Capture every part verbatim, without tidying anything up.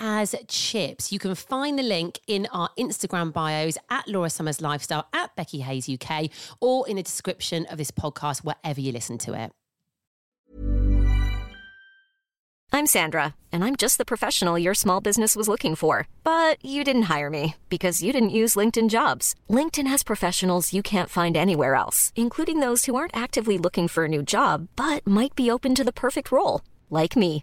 as chips. You can find the link in our Instagram bios at Laura Summers Lifestyle, at Becky Hayes U K, or in the description of this podcast, wherever you listen to it. I'm Sandra, and I'm just the professional your small business was looking for. But you didn't hire me because you didn't use LinkedIn Jobs. LinkedIn has professionals you can't find anywhere else, including those who aren't actively looking for a new job, but might be open to the perfect role, like me.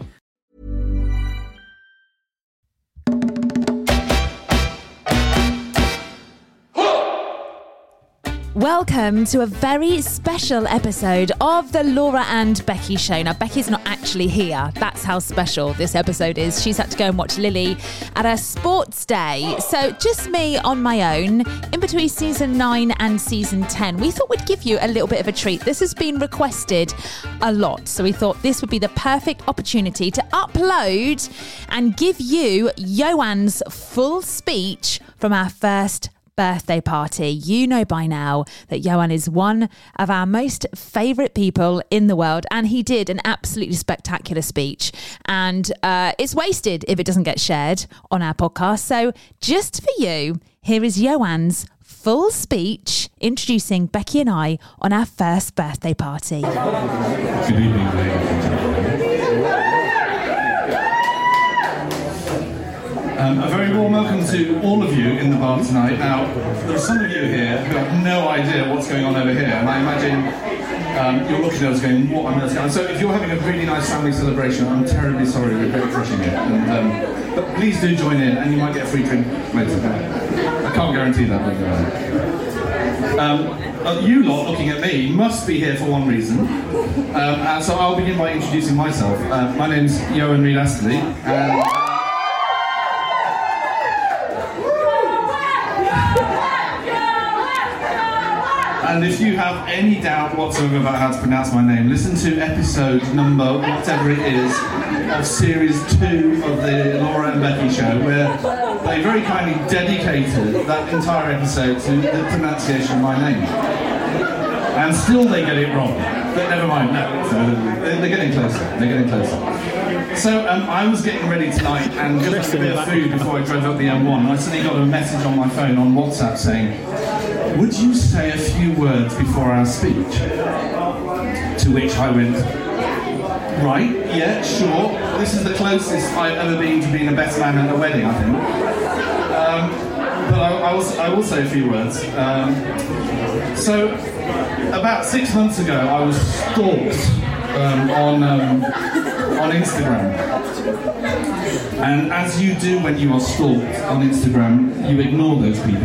Welcome to a very special episode of the Laura and Becky show. Now, Becky's not actually here. That's how special this episode is. She's had to go and watch Lily at a sports day. So just me on my own in between season nine and season ten. We thought we'd give you a little bit of a treat. This has been requested a lot. So we thought this would be the perfect opportunity to upload and give you Ioan's full speech from our first birthday party. You know by now that Ioan is one of our most favourite people in the world, and he did an absolutely spectacular speech, and uh, it's wasted if it doesn't get shared on our podcast. So just for you, here is Ioan's full speech introducing Becky and I on our first birthday party. Good evening, ladies and gentlemen. Um, a very warm welcome to all of you in the bar tonight. Now, there are some of you here who have no idea what's going on over here, and I imagine um, you're looking at us going, what on earth is going on? So if you're having a really nice family celebration, I'm terribly sorry we're crushing it. And, um, but please do join in, and you might get a free drink later. I can't guarantee that. But, um, you lot looking at me must be here for one reason. Um, and so I'll begin by introducing myself. Uh, my name's Ioan Rhys Astley. And And if you have any doubt whatsoever about how to pronounce my name, listen to episode number whatever it is of series two of the Laura and Becky show, where they very kindly dedicated that entire episode to the pronunciation of my name. And still they get it wrong. But never mind, no. So they're getting closer. They're getting closer. So um, I was getting ready tonight and just had a bit of food before I drove up the M one, and I suddenly got a message on my phone on WhatsApp saying, "Would you say a few words before our speech?" To which I went, right, yeah, sure. This is the closest I've ever been to being a best man at a wedding, I think. Um, but I, I, will, I will say a few words. Um, so, about six months ago, I was stalked um, on, um, on Instagram. And as you do when you are stalked on Instagram, you ignore those people.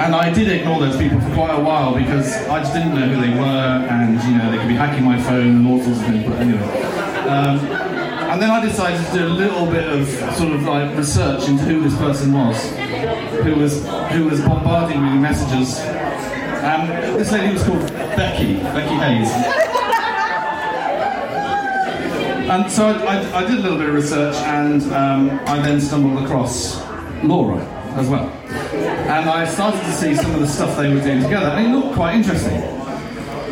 And I did ignore those people for quite a while because I just didn't know who they were, and you know, they could be hacking my phone and all sorts of things, but anyway. Um, and then I decided to do a little bit of sort of like research into who this person was, who was who was bombarding me with messages Um, this lady was called Becky, Becky Hayes. And so I, I, I did a little bit of research, and um, I then stumbled across Laura as well. And I started to see some of the stuff they were doing together, and it looked quite interesting.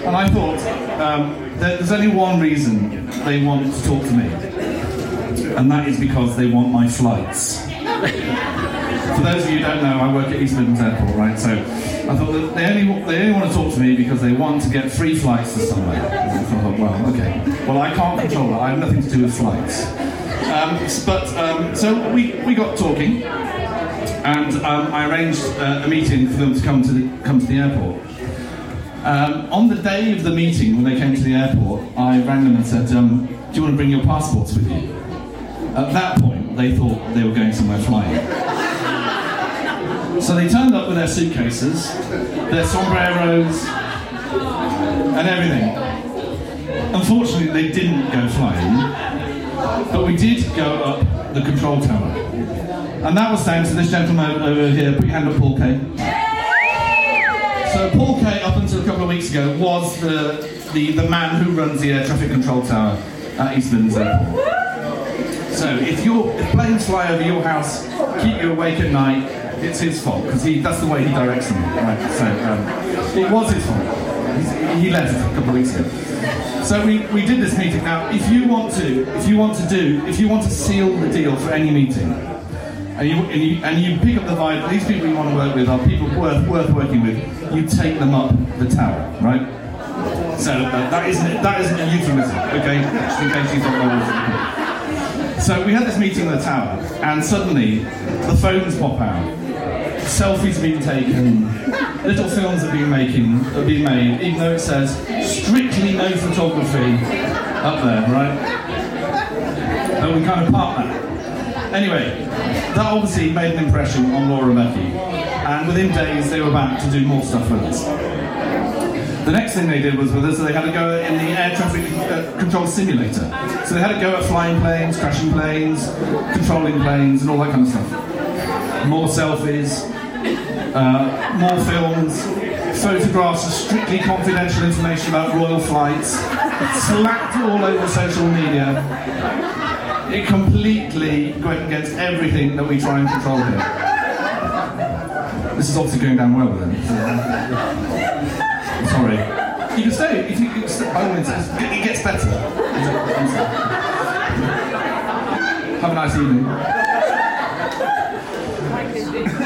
And I thought, um, that there's only one reason they want to talk to me, and that is because they want my flights. For those of you who don't know, I work at East Midlands Airport, right? So I thought that they only, they only want to talk to me because they want to get free flights to somewhere. And I thought, well, okay. Well, I can't control that. I have nothing to do with flights. Um, but um, so we, we got talking, and um, I arranged uh, a meeting for them to come to the, come to the airport. Um, on the day of the meeting, when they came to the airport, I rang them and said, um, do you want to bring your passports with you? At that point, they thought they were going somewhere flying. So they turned up with their suitcases, their sombreros, and everything. Unfortunately, they didn't go flying, but we did go up the control tower. And that was thanks to this gentleman over here. Put your hand up, Paul Kaye. So Paul Kaye, up until a couple of weeks ago, was the, the, the man who runs the air traffic control tower at East Midlands Airport. So if your if planes fly over your house, keep you awake at night, it's his fault, because that's the way he directs them. Right? So um, it was his fault. He's, he left a couple of weeks ago. So we, we did this meeting. Now, if you want to, if you want to do, if you want to seal the deal for any meeting, and you and you, and you pick up the vibe, these people you want to work with are people worth worth working with. You take them up the tower, right? So uh, that isn't that isn't a euphemism, okay? Just in case you don't know. So we had this meeting in the tower, and suddenly the phones pop out. Selfies have been taken, little films have been making, have been made, even though it says strictly no photography up there, right? And we kind of parked that. Anyway, that obviously made an impression on Laura and Becky, and within days they were back to do more stuff with us. The next thing they did was with us, they had a go in the air traffic control simulator. So they had a go at flying planes, crashing planes, controlling planes, and all that kind of stuff. More selfies, uh, more films, photographs of strictly confidential information about royal flights, slapped all over social media. It completely went against everything that we try and control here. This is obviously going down well with them. Sorry. You can stay. If you can stay. Oh, it gets better. Have a nice evening.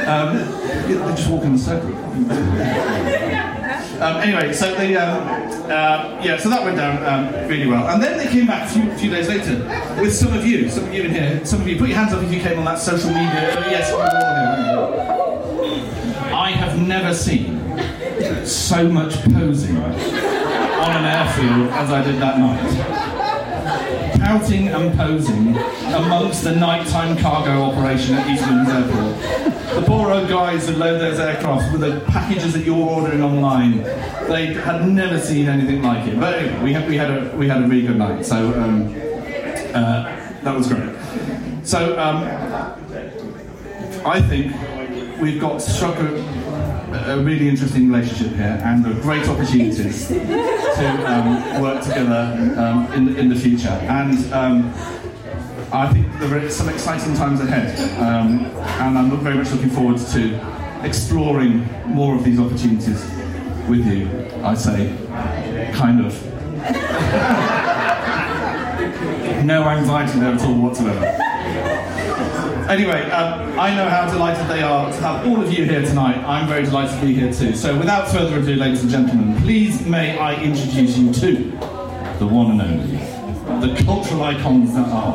Um, they just walk in the circle. um, anyway, so they, um, uh, yeah, so that went down um, really well. And then they came back a few, few days later with some of you, some of you in here, some of you, put your hands up if you came on that social media. Uh, yes, I have never seen so much posing on an airfield as I did that night. Pouting and posing amongst the nighttime cargo operation at East Midlands Airport. The poor old guys that load those aircraft with the packages that you're ordering online, they had never seen anything like it. But anyway, we had we had a we had a really good night. So um, uh, that was great. So um, I think we've got struck a, a really interesting relationship here, and the great opportunities to um, work together um, in, in the future. And um, I think there are some exciting times ahead. Um, and I'm very much looking forward to exploring more of these opportunities with you. I say, kind of. No anxiety there at all whatsoever. Anyway, um, I know how delighted they are to have all of you here tonight. I'm very delighted to be here too. So without further ado, ladies and gentlemen, please may I introduce you to the one and only, the cultural icons that are,